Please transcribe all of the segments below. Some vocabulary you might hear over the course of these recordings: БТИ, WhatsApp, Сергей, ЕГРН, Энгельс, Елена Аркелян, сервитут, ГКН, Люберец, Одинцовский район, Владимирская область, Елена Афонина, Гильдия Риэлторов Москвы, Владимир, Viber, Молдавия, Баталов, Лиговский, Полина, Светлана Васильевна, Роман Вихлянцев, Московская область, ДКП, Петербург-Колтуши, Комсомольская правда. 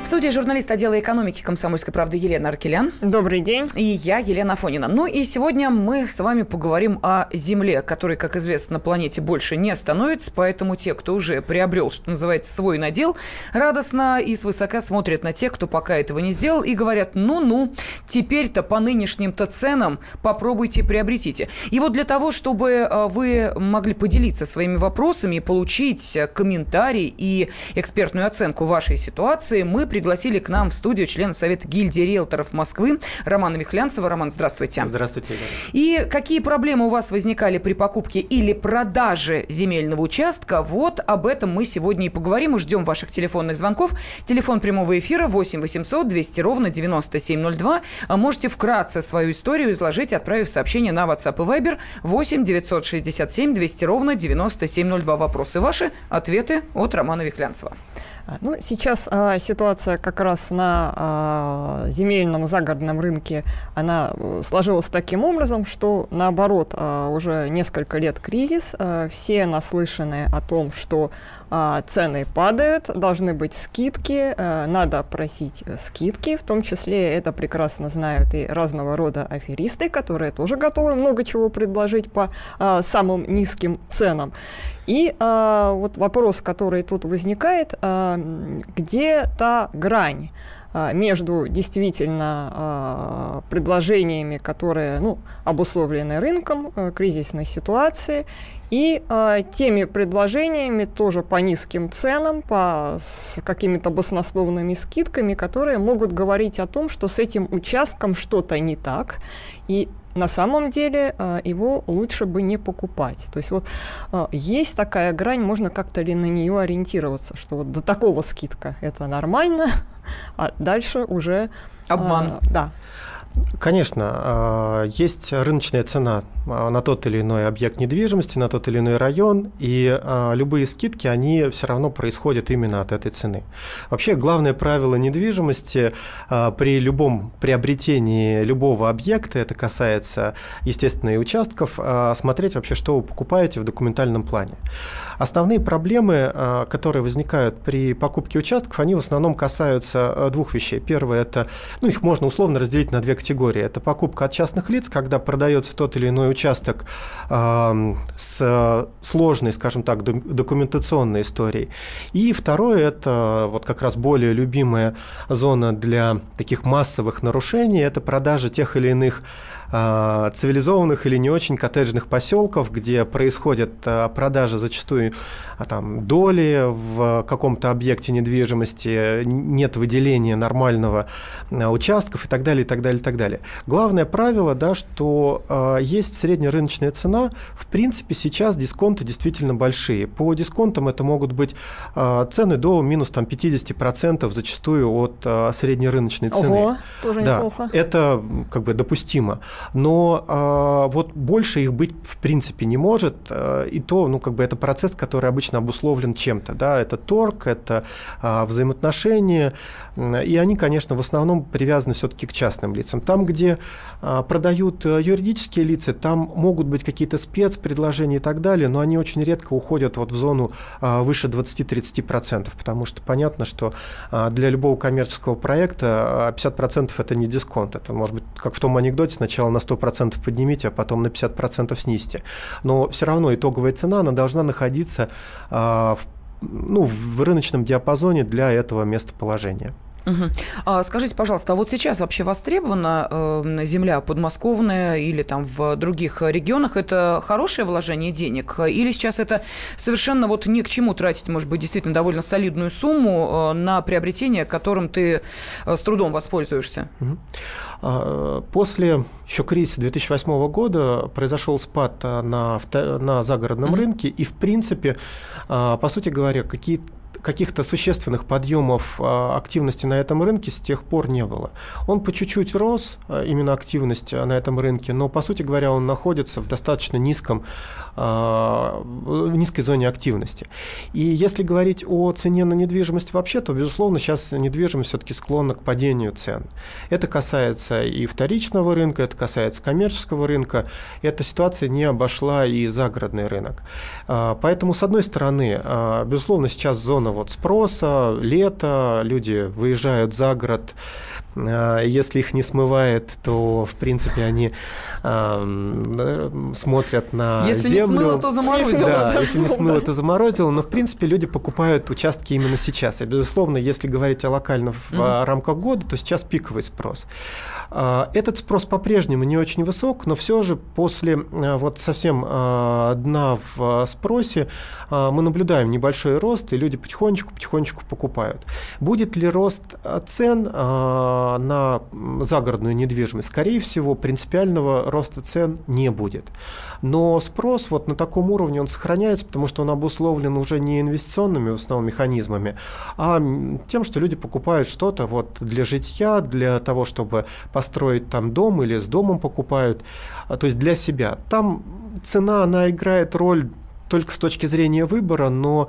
В студии журналист отдела экономики «Комсомольской правды» Елена Аркелян. Добрый день. И я, Елена Афонина. Ну и сегодня мы с вами поговорим о Земле, которой, как известно, на планете больше не становится. Поэтому те, кто уже приобрел, что называется, свой надел, радостно и свысока смотрят на тех, кто пока этого не сделал, и говорят: ну-ну, теперь-то по нынешним-то ценам попробуйте, приобретите. И вот для того, чтобы вы могли поделиться своими вопросами и получить комментарий и экспертную оценку вашей ситуации, мы пригласили к нам в студию члена Совета Гильдии риэлторов Москвы Романа Вихлянцева. Роман, здравствуйте. Здравствуйте, Елена. И какие проблемы у вас возникали при покупке или продаже земельного участка? Вот об этом мы сегодня и поговорим. И ждем ваших телефонных звонков. Телефон прямого эфира 8 800 200 ровно 9702. Можете вкратце свою историю изложить, отправив сообщение на WhatsApp и Viber 8 967 200 ровно 9702. Вопросы ваши, ответы от Романа Вихлянцева. Ну, сейчас ситуация как раз на земельном загородном рынке, она сложилась таким образом, что наоборот уже несколько лет кризис, все наслышаны о том, что цены падают, должны быть скидки, надо просить скидки, в том числе это прекрасно знают и разного рода аферисты, которые тоже готовы много чего предложить по самым низким ценам. И вот вопрос, который тут возникает, где та грань между действительно предложениями, которые, ну, обусловлены рынком, кризисной ситуацией, и теми предложениями тоже по низким ценам, с какими-то баснословными скидками, которые могут говорить о том, что с этим участком что-то не так, и на самом деле его лучше бы не покупать. То есть вот есть такая грань, можно как-то ли на нее ориентироваться, что вот до такого скидка это нормально, а дальше уже обман. Да. Конечно, есть рыночная цена на тот или иной объект недвижимости, на тот или иной район, и любые скидки, они все равно происходят именно от этой цены. Вообще, главное правило недвижимости при любом приобретении любого объекта, это касается, естественно, и участков, смотреть вообще, что вы покупаете в документальном плане. Основные проблемы, которые возникают при покупке участков, они в основном касаются двух вещей. Первое – это, ну, их можно условно разделить на две категории. Это покупка от частных лиц, когда продается тот или иной участок с сложной, скажем так, документационной историей. И второе – это вот как раз более любимая зона для таких массовых нарушений – это продажа тех или иных цивилизованных или не очень коттеджных поселков, где происходят продажи зачастую там доли в каком-то объекте недвижимости, нет выделения нормального участков и так далее, и так далее, и так далее. Главное правило, да, что есть среднерыночная цена. В принципе, сейчас дисконты действительно большие. По дисконтам это могут быть цены до минус там 50% зачастую от среднерыночной цены. Ого, тоже неплохо. Да, это как бы допустимо. Но вот больше их быть в принципе не может, и то, ну, как бы это процесс, который обычно обусловлен чем-то, да, это торг, это взаимоотношения, и они, конечно, в основном привязаны все-таки к частным лицам. Там, где продают юридические лица, там могут быть какие-то спецпредложения и так далее, но они очень редко уходят вот в зону выше 20-30%, потому что понятно, что для любого коммерческого проекта 50% это не дисконт, это может быть, как в том анекдоте, сначала на 100% поднимите, а потом на 50% снизьте. Но все равно итоговая цена, она должна находиться в рыночном диапазоне для этого местоположения. Угу. Скажите, пожалуйста, а вот сейчас вообще востребована земля подмосковная или там в других регионах? Это хорошее вложение денег? Или сейчас это совершенно вот ни к чему тратить, может быть, действительно довольно солидную сумму на приобретение, которым ты с трудом воспользуешься? Угу. После еще кризиса 2008 года произошел спад на загородном рынке, и, в принципе, по сути говоря, какие-то каких-то существенных подъемов активности на этом рынке с тех пор не было. Он по чуть-чуть рос, именно активность на этом рынке, но, по сути говоря, он находится в достаточно низкой зоне активности. И если говорить о цене на недвижимость вообще, то, безусловно, сейчас недвижимость все-таки склонна к падению цен. Это касается и вторичного рынка, это касается коммерческого рынка. Эта ситуация не обошла и загородный рынок. Поэтому, с одной стороны, безусловно, сейчас зона спроса, лето, люди выезжают за город. Если их не смывает, то, в принципе, они смотрят на землю. Если не смыло, то заморозило. Да, если не смыло, то заморозило. Но, в принципе, люди покупают участки именно сейчас. И, безусловно, если говорить о локальном в рамках года, то сейчас пиковый спрос. Этот спрос по-прежнему не очень высок, но все же после совсем дна в спросе мы наблюдаем небольшой рост, и люди потихонечку покупают. Будет ли рост цен на загородную недвижимость? Скорее всего, принципиального роста цен не будет. Но спрос на таком уровне он сохраняется, потому что он обусловлен уже не инвестиционными в основном механизмами, а тем, что люди покупают что-то для житья, для того, чтобы построить там дом или с домом покупают, то есть для себя. Там цена, она играет роль только с точки зрения выбора, но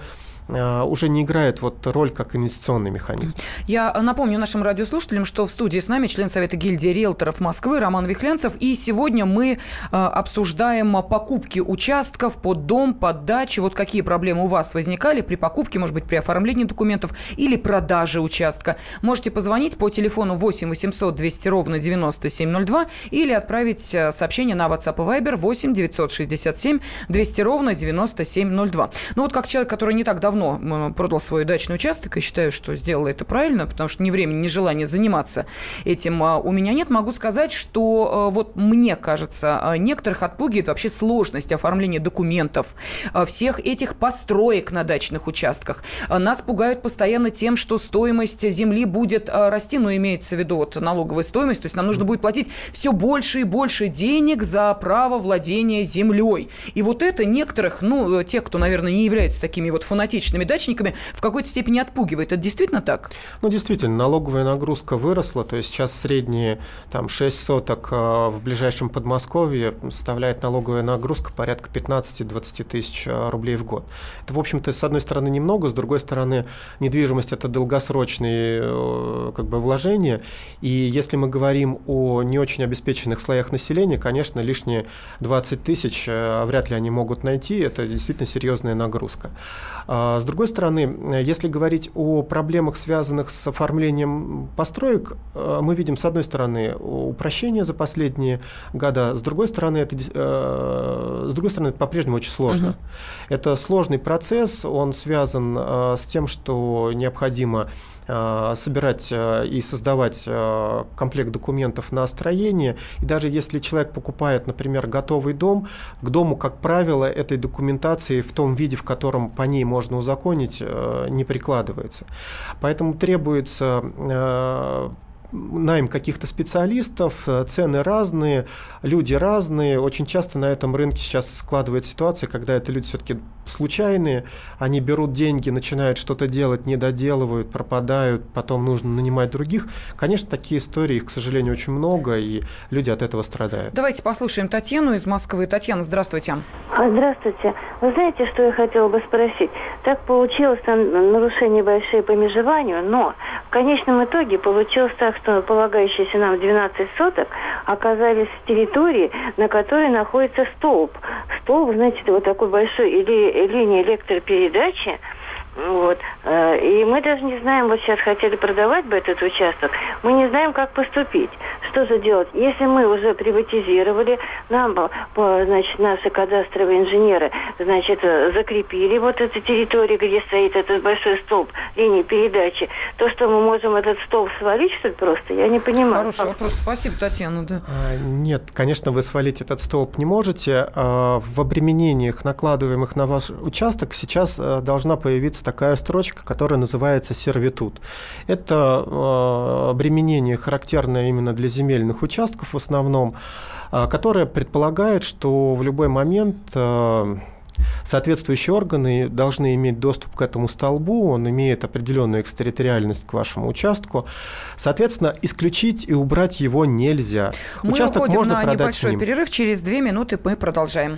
уже не играет роль как инвестиционный механизм. Я напомню нашим радиослушателям, что в студии с нами член Совета гильдии риэлторов Москвы Роман Вихлянцев. И сегодня мы обсуждаем покупки участков под дом, под дачу. Какие проблемы у вас возникали при покупке, может быть, при оформлении документов или продаже участка. Можете позвонить по телефону 8 800 200 ровно 9702 или отправить сообщение на WhatsApp и Viber 8 967 200 ровно 9702. Как человек, который не так давно продал свой дачный участок и считаю, что сделала это правильно, потому что ни времени, ни желания заниматься этим у меня нет. Могу сказать, что мне кажется, некоторых отпугивает вообще сложность оформления документов, всех этих построек на дачных участках. Нас пугают постоянно тем, что стоимость земли будет расти, но имеется в виду налоговая стоимость, то есть нам нужно будет платить все больше и больше денег за право владения землей. И это некоторых, те, кто, наверное, не являются такими фанатичными дачниками, в какой-то степени отпугивает. Это действительно так? Действительно, налоговая нагрузка выросла. То есть сейчас средние 6 соток в ближайшем Подмосковье составляет налоговая нагрузка порядка 15-20 тысяч рублей в год. Это, в общем-то, с одной стороны немного, с другой стороны недвижимость – это долгосрочные вложения. И если мы говорим о не очень обеспеченных слоях населения, конечно, лишние 20 тысяч вряд ли они могут найти. Это действительно серьезная нагрузка. С другой стороны, если говорить о проблемах, связанных с оформлением построек, мы видим, с одной стороны, упрощение за последние года, с другой стороны, это по-прежнему очень сложно. Это сложный процесс, он связан с тем, что необходимо собирать и создавать комплект документов на строение. И даже если человек покупает, например, готовый дом, к дому, как правило, этой документации в том виде, в котором по ней можно узаконить, не прикладывается. Поэтому требуется найм каких-то специалистов, цены разные, люди разные. Очень часто на этом рынке сейчас складывается ситуация, когда это люди все-таки случайные, они берут деньги, начинают что-то делать, не доделывают, пропадают, потом нужно нанимать других. Конечно, такие истории, их, к сожалению, очень много, и люди от этого страдают. Давайте послушаем Татьяну из Москвы. Татьяна, здравствуйте. Здравствуйте. Вы знаете, что я хотела бы спросить? Так получилось, нарушения большие по межеванию, но в конечном итоге получилось так, что полагающиеся нам 12 соток оказались в территории, на которой находится столб. Столб, значит, такой большой или линия электропередачи. И мы даже не знаем, сейчас хотели продавать бы этот участок, мы не знаем, как поступить, что же делать. Если мы уже приватизировали, нам, наши кадастровые инженеры, закрепили эту территорию, где стоит этот большой столб линии передачи, то, что мы можем этот столб свалить, что ли, просто, я не понимаю. Хороший вопрос, спасибо, Татьяна. Да. Нет, конечно, вы свалить этот столб не можете. В обременениях, накладываемых на ваш участок, сейчас должна появиться такая строчка, которая называется сервитут. Это обременение, характерное именно для земельных участков в основном, которое предполагает, что в любой момент Соответствующие органы должны иметь доступ к этому столбу, он имеет определенную экстерриториальность к вашему участку. Соответственно, исключить и убрать его нельзя. Мы уходим на небольшой перерыв, через 2 минуты мы продолжаем.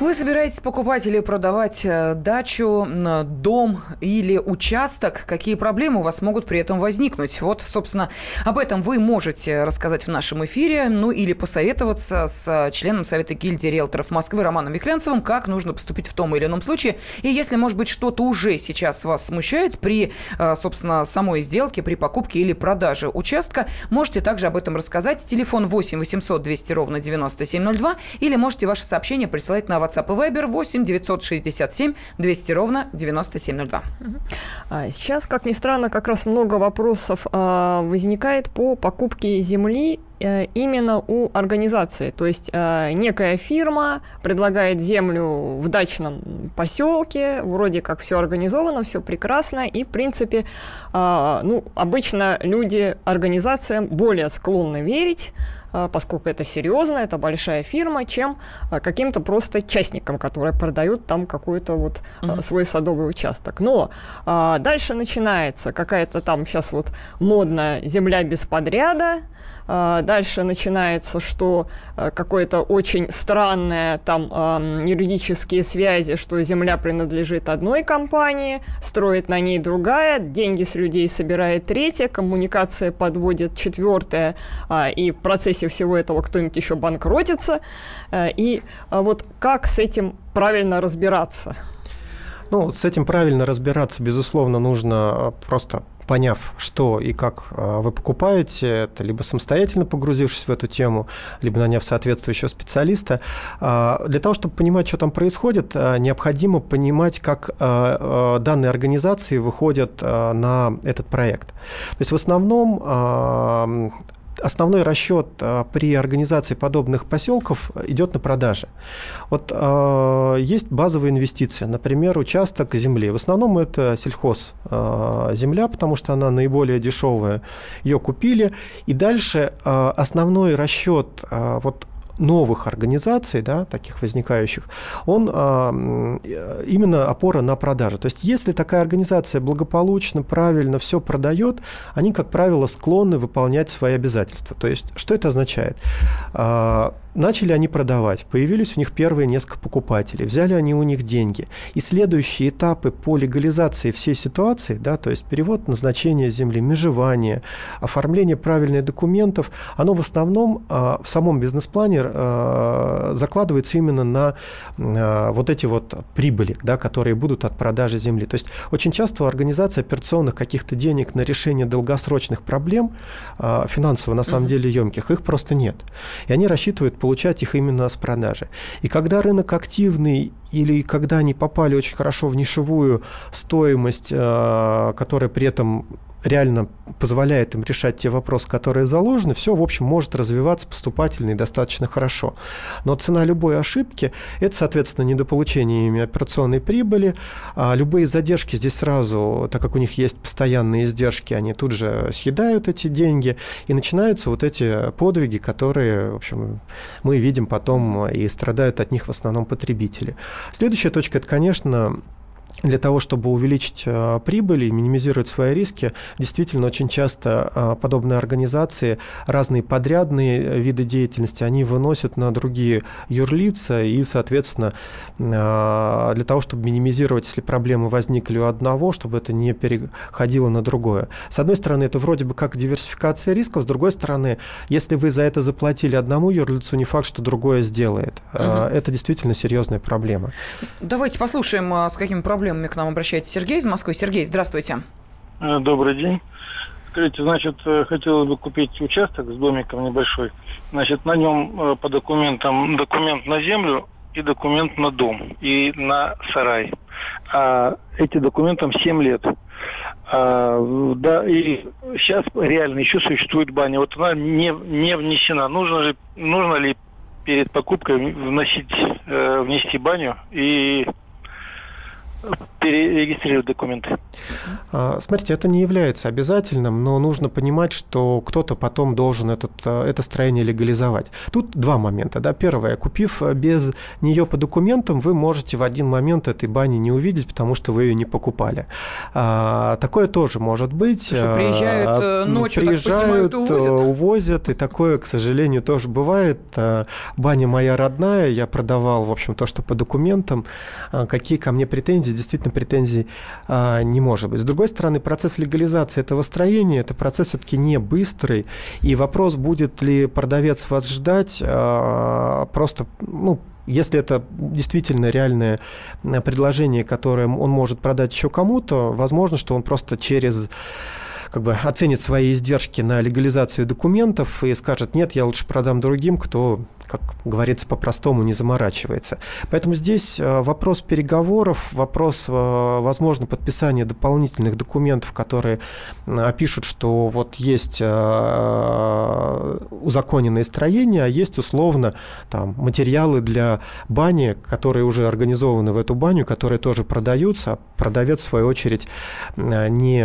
Вы собираетесь покупать или продавать дачу, дом или участок? Какие проблемы у вас могут при этом возникнуть? Вот, собственно, об этом вы можете рассказать в нашем эфире, ну или посоветоваться с членом Совета гильдии риэлторов Москвы Романом Вихлянцевым, как нужно поступить в том или ином случае. И если, может быть, что-то уже сейчас вас смущает при, собственно, самой сделке, при покупке или продаже участка, можете также об этом рассказать. Телефон 8 800 200 ровно 9702 или можете ваше сообщение присылать на WhatsApp. И Viber 8 967 200 ровно 9702. Сейчас, как ни странно, как раз много вопросов возникает по покупке земли именно у организации. То есть некая фирма предлагает землю в дачном поселке, вроде как все организовано, все прекрасно, и, в принципе, обычно люди организациям более склонны верить, поскольку это серьезно, это большая фирма, чем каким-то просто частникам, которые продают там какой-то вот свой садовый участок. Но дальше начинается какая-то там сейчас вот модная земля без подряда. Дальше начинается, что какое-то очень странное там юридические связи, что земля принадлежит одной компании, строит на ней другая, деньги с людей собирает третья, коммуникация подводит четвертая, и в процессе всего этого кто-нибудь еще банкротится. И вот как с этим правильно разбираться? Ну, с этим правильно разбираться, безусловно, нужно просто... поняв, что и как вы покупаете, это либо самостоятельно погрузившись в эту тему, либо наняв соответствующего специалиста. Для того, чтобы понимать, что там происходит, необходимо понимать, как данные организации выходят на этот проект. То есть в основном... Основной расчет при организации подобных поселков идет на продаже. Вот есть базовые инвестиции, например, участок земли. В основном это сельхозземля, потому что она наиболее дешевая. Ее купили. И дальше основной расчет вот новых организаций, да, таких возникающих, он именно опора на продажу. То есть если такая организация благополучно, правильно все продает, они, как правило, склонны выполнять свои обязательства. То есть что это означает? Начали они продавать, появились у них первые несколько покупателей, взяли они у них деньги. И следующие этапы по легализации всей ситуации, да, то есть перевод, назначение земли, межевание, оформление правильных документов, оно в основном в самом бизнес-плане закладывается именно на вот эти вот прибыли, да, которые будут от продажи земли. То есть очень часто организация операционных каких-то денег на решение долгосрочных проблем, финансово на самом деле емких, их просто нет. И они рассчитывают получать их именно с продажи. И когда рынок активный, или когда они попали очень хорошо в нишевую стоимость, которая при этом реально позволяет им решать те вопросы, которые заложены, все, в общем, может развиваться поступательно и достаточно хорошо. Но цена любой ошибки – это, соответственно, недополучение ими операционной прибыли. Любые задержки здесь сразу, так как у них есть постоянные издержки, они тут же съедают эти деньги, и начинаются вот эти подвиги, которые, в общем, мы видим потом, и страдают от них в основном потребители. Следующая точка – это, конечно, для того, чтобы увеличить прибыль и минимизировать свои риски, действительно очень часто подобные организации, разные подрядные виды деятельности, они выносят на другие юрлица, и, соответственно, для того, чтобы минимизировать, если проблемы возникли у одного, чтобы это не переходило на другое. С одной стороны, это вроде бы как диверсификация рисков, с другой стороны, если вы за это заплатили одному юрлицу, не факт, что другое сделает. Это действительно серьезная проблема. Давайте послушаем, с какими проблемами к нам обращается Сергей из Москвы. Сергей, здравствуйте. Добрый день. Скажите, значит, хотелось бы купить участок с домиком небольшой. Значит, на нем по документам документ на землю и документ на дом, и на сарай. А эти документам 7 лет. Да, и сейчас реально еще существует баня. Вот она не внесена. Нужно ли перед покупкой внести баню и перерегистрировать документы? Смотрите, это не является обязательным, но нужно понимать, что кто-то потом должен это строение легализовать. Тут два момента. Да? Первое, купив без нее по документам, вы можете в один момент этой бани не увидеть, потому что вы ее не покупали. Такое тоже может быть. Что приезжают ночью, так понимают, увозят. И такое, к сожалению, тоже бывает. Баня моя родная, я продавал, в общем, то, что по документам. Какие ко мне претензии? Действительно, претензий не может быть. С другой стороны, процесс легализации этого строения, это процесс все-таки не быстрый, и вопрос, будет ли продавец вас ждать, просто, если это действительно реальное предложение, которое он может продать еще кому-то, возможно, что он просто оценит свои издержки на легализацию документов и скажет: нет, я лучше продам другим, кто, как говорится по-простому, не заморачивается. Поэтому здесь вопрос переговоров, вопрос, возможно, подписания дополнительных документов, которые опишут, что вот есть узаконенные строения, а есть условно там материалы для бани, которые уже организованы в эту баню, которые тоже продаются, а продавец, в свою очередь, не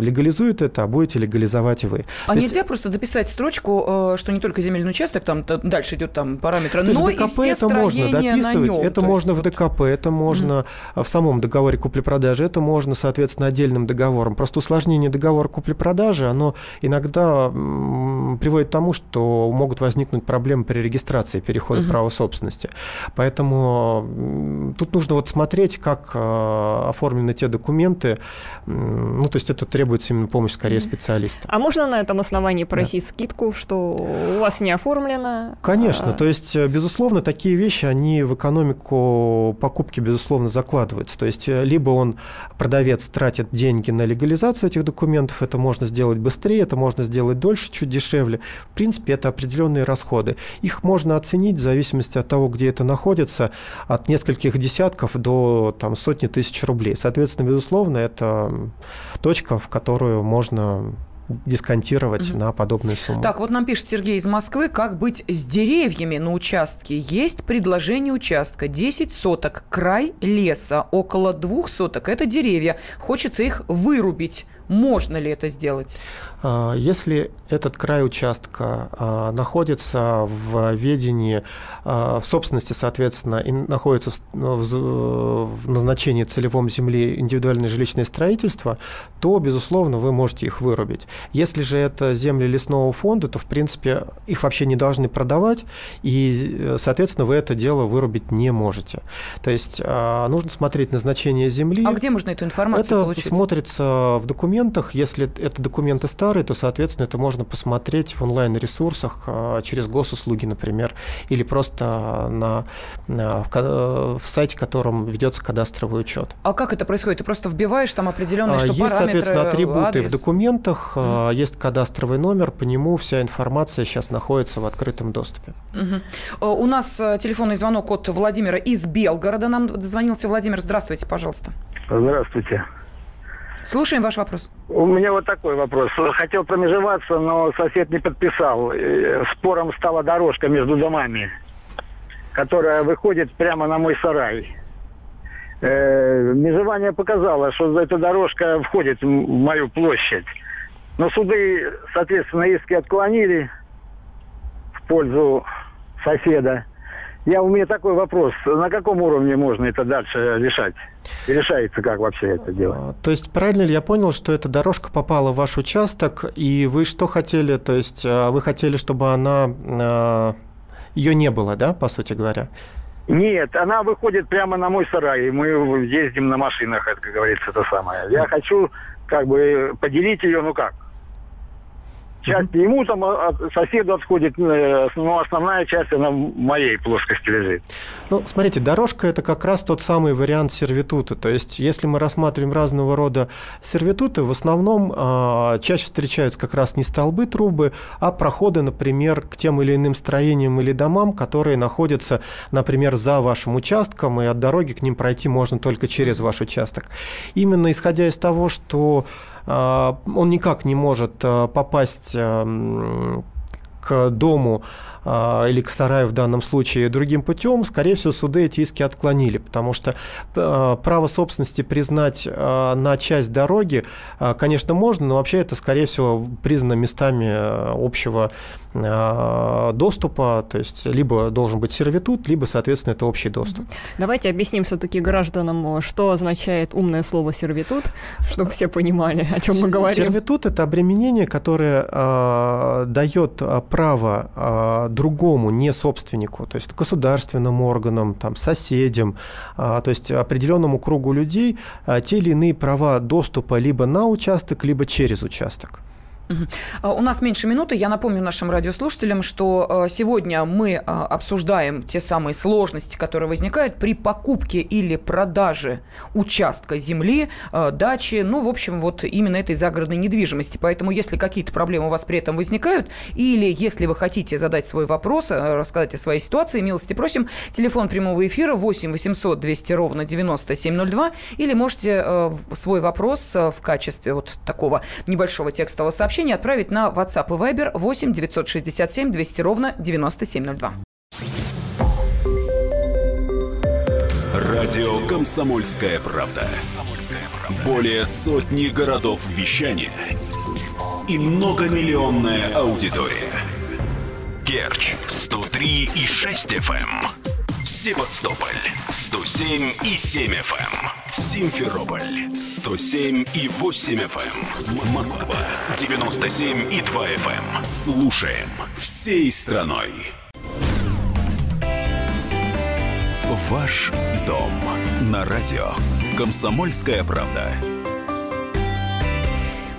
легализует это, а будете легализовать вы. А то нельзя просто дописать строчку, что не только земельный участок, там дальше идет там параметр, но и все строения на нем. Это можно в ДКП, это можно в самом договоре купли-продажи, это можно, соответственно, отдельным договором. Просто усложнение договора купли-продажи, оно иногда приводит к тому, что могут возникнуть проблемы при регистрации перехода права собственности. Поэтому тут нужно смотреть, как оформлены те документы. То есть это требуется именно помощь скорее специалиста. А можно на этом основании просить скидку, что у вас не оформлено? Конечно. То есть, безусловно, такие вещи, они в экономику покупки, безусловно, закладываются. То есть, либо продавец тратит деньги на легализацию этих документов, это можно сделать быстрее, это можно сделать дольше, чуть дешевле. В принципе, это определенные расходы. Их можно оценить в зависимости от того, где это находится, от нескольких десятков до сотни тысяч рублей. Соответственно, безусловно, это точка, в которую можно дисконтировать на подобную сумму. Так, вот нам пишет Сергей из Москвы: как быть с деревьями на участке? Есть предложение участка. 10 соток, край леса, около 2 соток. Это деревья. Хочется их вырубить. Можно ли это сделать? Если этот край участка находится в ведении, в собственности, соответственно, и находится в назначении целевом земли индивидуальное жилищное строительство, то, безусловно, вы можете их вырубить. Если же это земли лесного фонда, то, в принципе, их вообще не должны продавать, и, соответственно, вы это дело вырубить не можете. То есть нужно смотреть назначение земли. А где можно эту информацию получить? Это смотрится в документах. Если это документы старые, то, соответственно, это можно посмотреть в онлайн-ресурсах через госуслуги, например, или просто в сайте, в котором ведется кадастровый учет. А как это происходит? Ты просто вбиваешь там определенные параметры? Есть, соответственно, атрибуты в документах, есть кадастровый номер, по нему вся информация сейчас находится в открытом доступе. У нас телефонный звонок от Владимира из Белгорода. Нам дозвонился Владимир. Здравствуйте, пожалуйста. Здравствуйте. Слушаем ваш вопрос. У меня вот такой вопрос. Хотел промежеваться, но сосед не подписал. Спором стала дорожка между домами, которая выходит прямо на мой сарай. Межевание показало, что эта дорожка входит в мою площадь. Но суды, соответственно, иски отклонили в пользу соседа. У меня такой вопрос. На каком уровне можно это дальше решать? И решается, как вообще это дело? То есть правильно ли я понял, что эта дорожка попала в ваш участок, и вы что хотели? То есть вы хотели, чтобы ее не было, да, по сути говоря? Нет, она выходит прямо на мой сарай, и мы ездим на машинах, как говорится, Я хочу поделить ее, Часть ему там соседу отходит, но основная часть она в моей плоскости лежит. Ну, смотрите, дорожка — это как раз тот самый вариант сервитута. То есть, если мы рассматриваем разного рода сервитуты, в основном чаще встречаются как раз не столбы, трубы, а проходы, например, к тем или иным строениям или домам, которые находятся, например, за вашим участком, и от дороги к ним пройти можно только через ваш участок. Именно исходя из того, что он никак не может попасть к дому или к сараю в данном случае другим путем, скорее всего, суды эти иски отклонили, потому что право собственности признать на часть дороги, конечно, можно, но вообще это, скорее всего, признано местами общего доступа, то есть либо должен быть сервитут, либо, соответственно, это общий доступ. Давайте объясним все-таки гражданам, что означает умное слово сервитут, чтобы все понимали, о чем мы говорим. Сервитут — это обременение, которое дает право другому, не собственнику, то есть государственным органам, там, соседям, то есть определенному кругу людей те или иные права доступа либо на участок, либо через участок. У нас меньше минуты. Я напомню нашим радиослушателям, что сегодня мы обсуждаем те самые сложности, которые возникают при покупке или продаже участка земли, дачи, ну, в общем, вот именно этой загородной недвижимости. Поэтому, если какие-то проблемы у вас при этом возникают, или если вы хотите задать свой вопрос, рассказать о своей ситуации, милости просим. Телефон прямого эфира 8 800 200 ровно 9702, или можете свой вопрос в качестве вот такого небольшого текстового сообщения отправить на WhatsApp и Viber 8 967 200 ровно 9702. Радио «Комсомольская правда». Более сотни городов вещания и многомиллионная аудитория. Керчь 103,6 FM, Севастополь 107,7 FM. Симферополь 107,8 FM. Москва 97,2 FM. Слушаем всей страной. Ваш дом на радио «Комсомольская правда».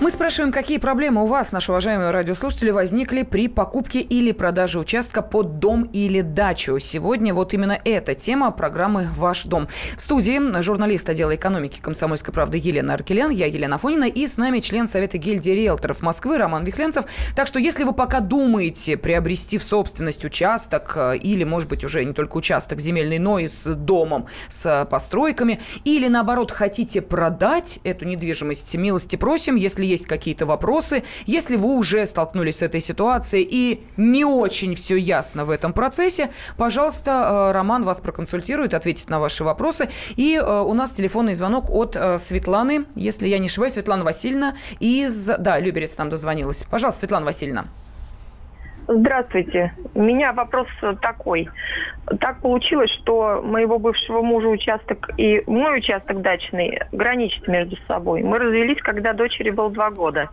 Мы спрашиваем, какие проблемы у вас, наши уважаемые радиослушатели, возникли при покупке или продаже участка под дом или дачу. Сегодня вот именно эта тема программы «Ваш дом». В студии журналист отдела экономики «Комсомольской правды» Елена Аркелян, я Елена Афонина, и с нами член Совета гильдии риэлторов Москвы Роман Вихлянцев. Так что, если вы пока думаете приобрести в собственность участок или, может быть, уже не только участок земельный, но и с домом, с постройками, или, наоборот, хотите продать эту недвижимость, милости просим, если есть какие-то вопросы, если вы уже столкнулись с этой ситуацией и не очень все ясно в этом процессе, пожалуйста, Роман вас проконсультирует, ответит на ваши вопросы. И у нас телефонный звонок от Светланы, если я не ошибаюсь, Светлана Васильевна из... Да, Люберец нам дозвонилась. Пожалуйста, Светлана Васильевна. Здравствуйте. У меня вопрос такой. Так получилось, что моего бывшего мужа участок и мой участок дачный граничат между собой. Мы развелись, когда дочери было 2 года.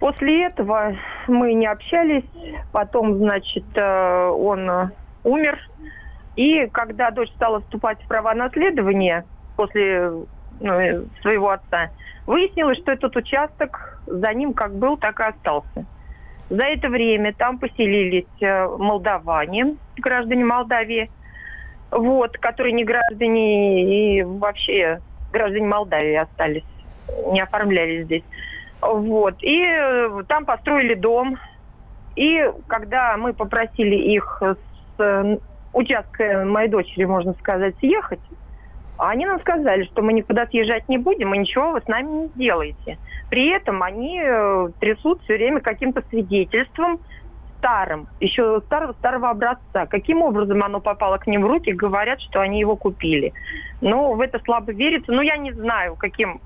После этого мы не общались. Потом, значит, он умер. И когда дочь стала вступать в права наследования после своего отца, выяснилось, что этот участок за ним как был, так и остался. За это время там поселились молдаване, граждане Молдавии, вот, которые не граждане и вообще граждане Молдавии остались, не оформлялись здесь. Вот. И там построили дом. И когда мы попросили их с участка моей дочери, можно сказать, съехать, они нам сказали, что мы никуда съезжать не будем, и ничего вы с нами не сделаете. При этом они трясут все время каким-то свидетельством старым, еще старого образца. Каким образом оно попало к ним в руки, говорят, что они его купили. Но в это слабо верится. Но я не знаю, каким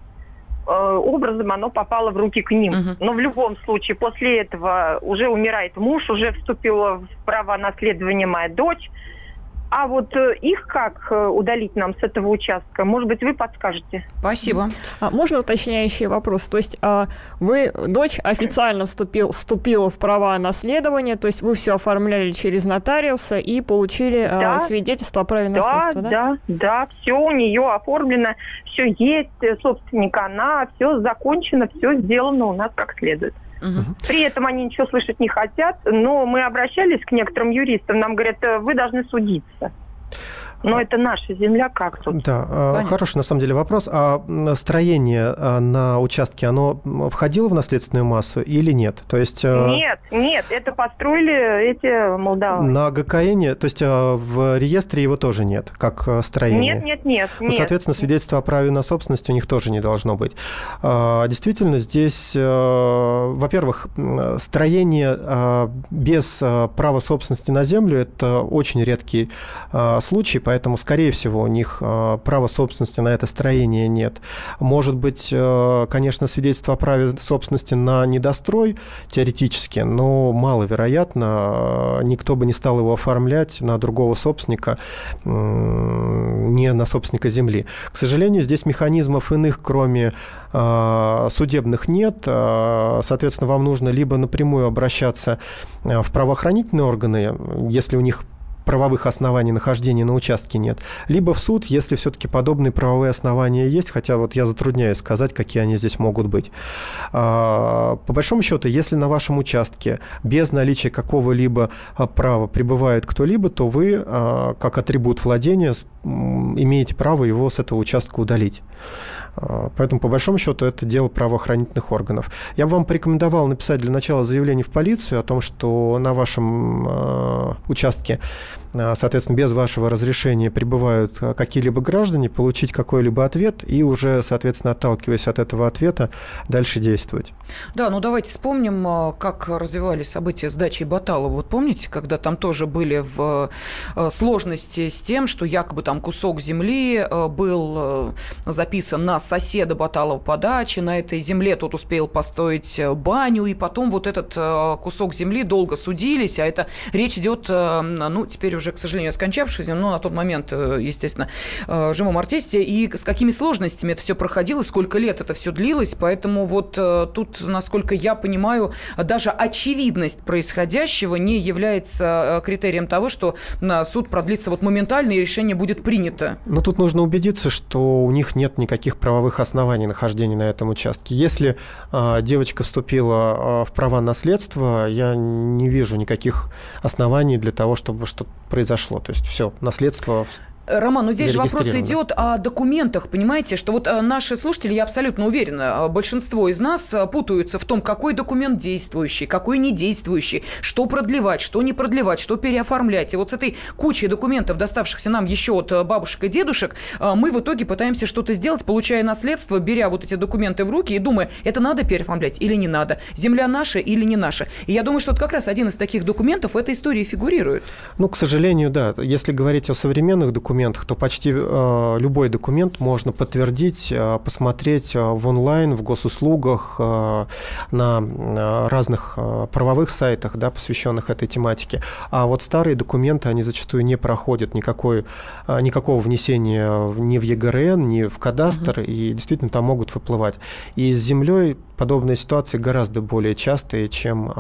образом оно попало в руки к ним. Угу. Но в любом случае, после этого уже умирает муж, уже вступила в права наследования моя дочь. А вот их как удалить нам с этого участка? Может быть, вы подскажете? Спасибо. А можно уточняющий вопрос? То есть вы, дочь официально вступила в права наследования, то есть вы все оформляли через нотариуса и получили свидетельство о праве наследства, да? Да, все у нее оформлено, все есть, собственник она, все закончено, все сделано у нас как следует. Угу. При этом они ничего слышать не хотят, но мы обращались к некоторым юристам, нам говорят, вы должны судиться. Но это наша земля, как тут? Да, понятно. Хороший, на самом деле, вопрос. А строение на участке, оно входило в наследственную массу или нет? То есть, нет, это построили эти молдавы. На ГКНе, то есть в реестре его тоже нет, как строение? Нет. Ну, соответственно, свидетельство о праве на собственность у них тоже не должно быть. Действительно, здесь, во-первых, строение без права собственности на землю – это очень редкий случай, поэтому, скорее всего, у них права собственности на это строение нет. Может быть, конечно, свидетельство о праве собственности на недострой теоретически, но маловероятно, никто бы не стал его оформлять на другого собственника, не на собственника земли. К сожалению, здесь механизмов иных, кроме судебных, нет. Соответственно, вам нужно либо напрямую обращаться в правоохранительные органы, если у них правовых оснований нахождения на участке нет, либо в суд, если все-таки подобные правовые основания есть, хотя вот я затрудняюсь сказать, какие они здесь могут быть. По большому счету, если на вашем участке без наличия какого-либо права пребывает кто-либо, то вы, как атрибут владения, имеете право его с этого участка удалить. Поэтому, по большому счету, это дело правоохранительных органов. Я бы вам порекомендовал написать для начала заявление в полицию о том, что на вашем участке, соответственно, без вашего разрешения прибывают какие-либо граждане, получить какой-либо ответ и уже, соответственно, отталкиваясь от этого ответа, дальше действовать. Да, ну давайте вспомним, как развивались события с дачей Баталова. Вот помните, когда там тоже были сложности с тем, что якобы там кусок земли был записан на соседа Баталова по даче, на этой земле тот успел построить баню, и потом вот этот кусок земли долго судились, а это речь идет, ну, теперь уже, к сожалению, скончавшись, но на тот момент, естественно, живом артисте, и с какими сложностями это все проходило, сколько лет это все длилось, поэтому вот тут, насколько я понимаю, даже очевидность происходящего не является критерием того, что суд продлится вот моментально и решение будет принято. Но тут нужно убедиться, что у них нет никаких правовых оснований нахождения на этом участке. Если девочка вступила в права наследства, я не вижу никаких оснований для того, чтобы что-то произошло. То есть все, наследство... Роман, ну здесь же вопрос идет о документах, понимаете, что вот наши слушатели, я абсолютно уверена, большинство из нас путаются в том, какой документ действующий, какой не действующий, что продлевать, что не продлевать, что переоформлять. И вот с этой кучей документов, доставшихся нам еще от бабушек и дедушек, мы в итоге пытаемся что-то сделать, получая наследство, беря вот эти документы в руки и думая, это надо переоформлять или не надо, земля наша или не наша. И я думаю, что вот как раз один из таких документов в этой истории фигурирует. Ну, к сожалению, да. Если говорить о современных документах, то почти любой документ можно подтвердить, посмотреть в онлайн, в госуслугах, на разных правовых сайтах, да, посвященных этой тематике. А вот старые документы, они зачастую не проходят никакого внесения ни в ЕГРН, ни в кадастр, и действительно там могут выплывать. И с землей подобные ситуации гораздо более частые, чем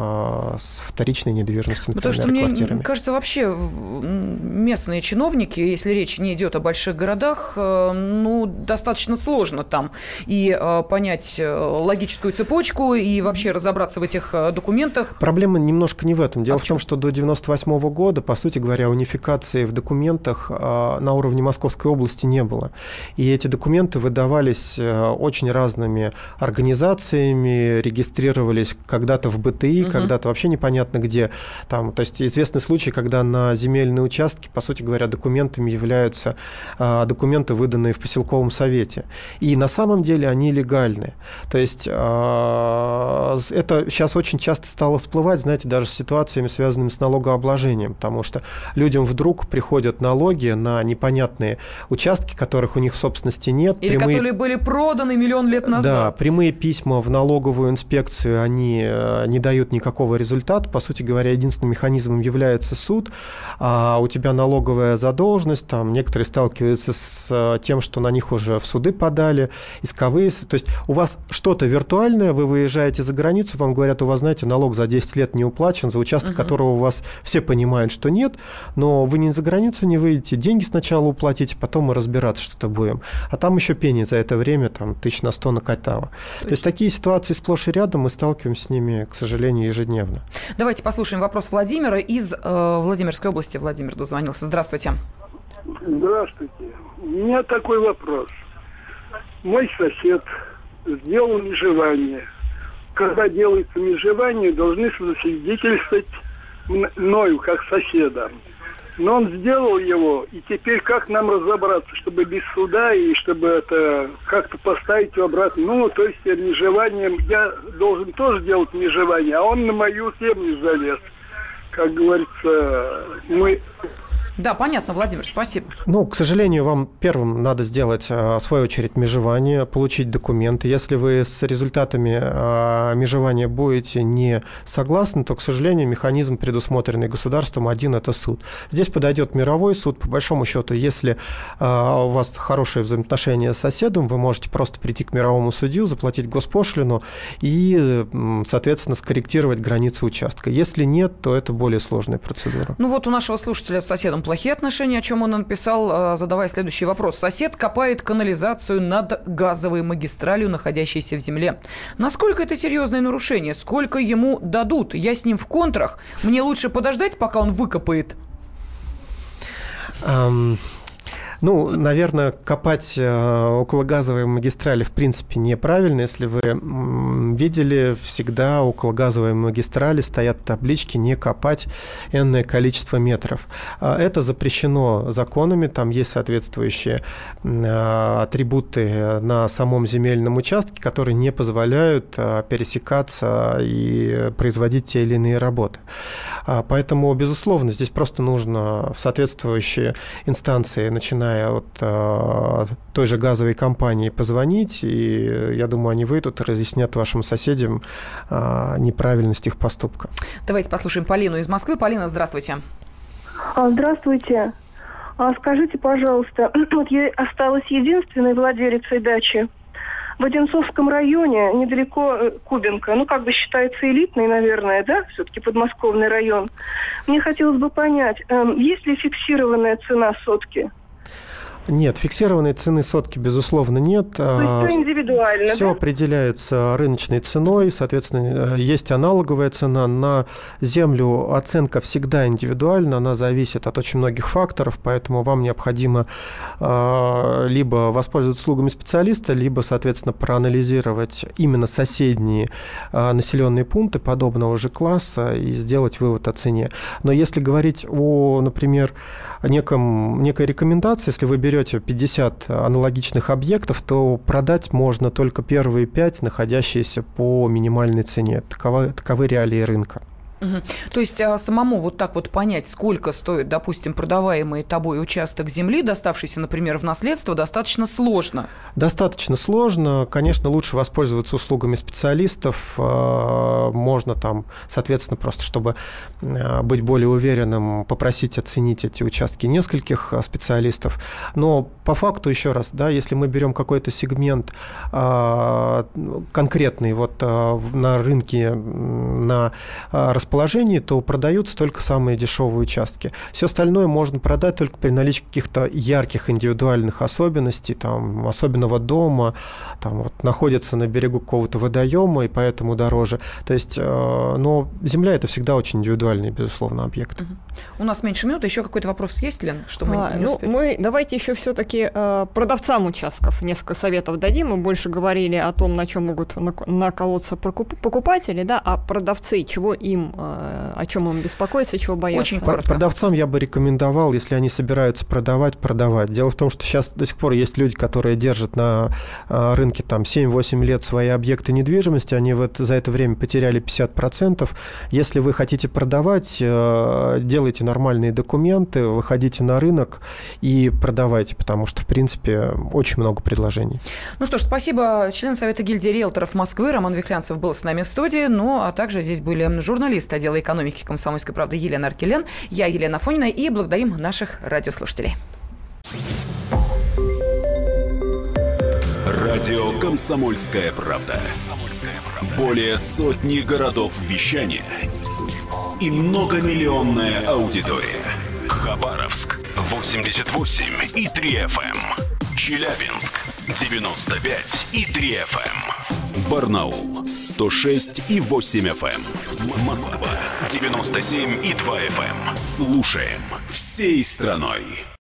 с вторичной недвижимостью, например, квартирами. Потому что, мне кажется, вообще местные чиновники, если речь не идет о больших городах, ну, достаточно сложно там и понять логическую цепочку, и вообще разобраться в этих документах. Проблема немножко не в этом. Дело в том, что до 1998 года, по сути говоря, унификации в документах на уровне Московской области не было. И эти документы выдавались очень разными организациями, регистрировались когда-то в БТИ, когда-то вообще непонятно где. Там, то есть известны случаи, когда на земельные участки, по сути говоря, документами являются документы, выданные в поселковом совете. И на самом деле они легальны. То есть это сейчас очень часто стало всплывать, знаете, даже с ситуациями, связанными с налогообложением, потому что людям вдруг приходят налоги на непонятные участки, которых у них в собственности нет. Или прямые... которые были проданы миллион лет назад. Да, прямые письма в налоговую инспекцию, они не дают никакого результата. По сути говоря, единственным механизмом является суд. У тебя налоговая задолженность, там, там некоторые сталкиваются с тем, что на них уже в суды подали, исковые. То есть у вас что-то виртуальное, вы выезжаете за границу, вам говорят, у вас, знаете, налог за 10 лет не уплачен, за участок, которого у вас все понимают, что нет, но вы не за границу не выйдете, деньги сначала уплатите, потом мы разбираться что-то будем. А там еще пени за это время, там, 100 тысяч накатало. То есть такие ситуации сплошь и рядом, мы сталкиваемся с ними, к сожалению, ежедневно. Давайте послушаем вопрос Владимира из Владимирской области. Владимир дозвонился. Здравствуйте. Здравствуйте. У меня такой вопрос. Мой сосед сделал межевание. Когда делается межевание, должны засвидетельствовать мною, как соседа. Но он сделал его, и теперь как нам разобраться, чтобы без суда и чтобы это как-то поставить его обратно? Ну, то есть межевание, я должен тоже делать межевание, а он на мою землю залез. Как говорится, мы... Да, понятно, Владимир, спасибо. Ну, к сожалению, вам первым надо сделать, в свою очередь, межевание, получить документы. Если вы с результатами межевания будете не согласны, то, к сожалению, механизм, предусмотренный государством, один – это суд. Здесь подойдет мировой суд. По большому счету, если у вас хорошие взаимоотношения с соседом, вы можете просто прийти к мировому судью, заплатить госпошлину и, соответственно, скорректировать границу участка. Если нет, то это более сложная процедура. Ну вот у нашего слушателя с соседом плохие отношения, о чем он написал, задавая следующий вопрос. Сосед копает канализацию над газовой магистралью, находящейся в земле. Насколько это серьезное нарушение? Сколько ему дадут? Я с ним в контрах. Мне лучше подождать, пока он выкопает? Ну, наверное, копать около газовой магистрали в принципе неправильно. Если вы видели, всегда около газовой магистрали стоят таблички «Не копать энное количество метров». Это запрещено законами, там есть соответствующие атрибуты на самом земельном участке, которые не позволяют пересекаться и производить те или иные работы. Поэтому, безусловно, здесь просто нужно в соответствующие инстанции, начиная от той же газовой компании, позвонить, и я думаю, они выйдут и разъяснят вашим соседям неправильность их поступка. Давайте послушаем Полину из Москвы. Полина, здравствуйте. Здравствуйте. Скажите, пожалуйста, вот я осталась единственной владелицей дачи в Одинцовском районе, недалеко Кубинка. Ну, как бы считается элитный, наверное, да? Все-таки подмосковный район. Мне хотелось бы понять, есть ли фиксированная цена сотки? Нет, фиксированной цены сотки, безусловно, нет. То есть все индивидуально, все, да? Определяется рыночной ценой, соответственно, есть аналоговая цена. На землю оценка всегда индивидуальна, она зависит от очень многих факторов, поэтому вам необходимо либо воспользоваться услугами специалиста, либо, соответственно, проанализировать именно соседние населенные пункты подобного же класса и сделать вывод о цене. Но если говорить о, например, некой рекомендации, если вы берете 50 аналогичных объектов, то продать можно только первые 5, находящиеся по минимальной цене. Таковы реалии рынка. Угу. То есть самому вот так вот понять, сколько стоит, допустим, продаваемый тобой участок земли, доставшийся, например, в наследство, достаточно сложно? Достаточно сложно. Конечно, лучше воспользоваться услугами специалистов. Можно там, соответственно, просто чтобы быть более уверенным, попросить оценить эти участки нескольких специалистов. Но по факту, еще раз, да, если мы берем какой-то сегмент конкретный вот на рынке, на расположении, то продаются только самые дешевые участки. Все остальное можно продать только при наличии каких-то ярких индивидуальных особенностей, там, особенного дома, там, вот, находится на берегу какого-то водоема и поэтому дороже. То есть, но земля – это всегда очень индивидуальный, безусловно, объект. Угу. У нас меньше минуты. Еще какой-то вопрос есть, Лен? Что мы не успели? Мы давайте еще все-таки продавцам участков несколько советов дадим. Мы больше говорили о том, на чем могут наколоться покупатели, да, а продавцы, чего им, о чем им беспокоиться, чего бояться. Очень коротко. Продавцам я бы рекомендовал, если они собираются продавать. Дело в том, что сейчас до сих пор есть люди, которые держат на рынке там 7-8 лет свои объекты недвижимости, они вот за это время потеряли 50%. Если вы хотите продавать, делайте нормальные документы, выходите на рынок и продавайте, потому что, в принципе, очень много предложений. Ну что ж, спасибо. Член Совета гильдии риэлторов Москвы Роман Вихлянцев был с нами в студии, ну а также здесь были журналист отдела экономики «Комсомольской правды» Елена Аркелян, я, Елена Афонина, и благодарим наших радиослушателей. Радио «Комсомольская правда». Более сотни городов вещания и многомиллионная аудитория. Хабаровск 88,3 FM. Челябинск 95,3 FM. Барнаул 106,8 FM. Москва 97,2 FM. Слушаем всей страной.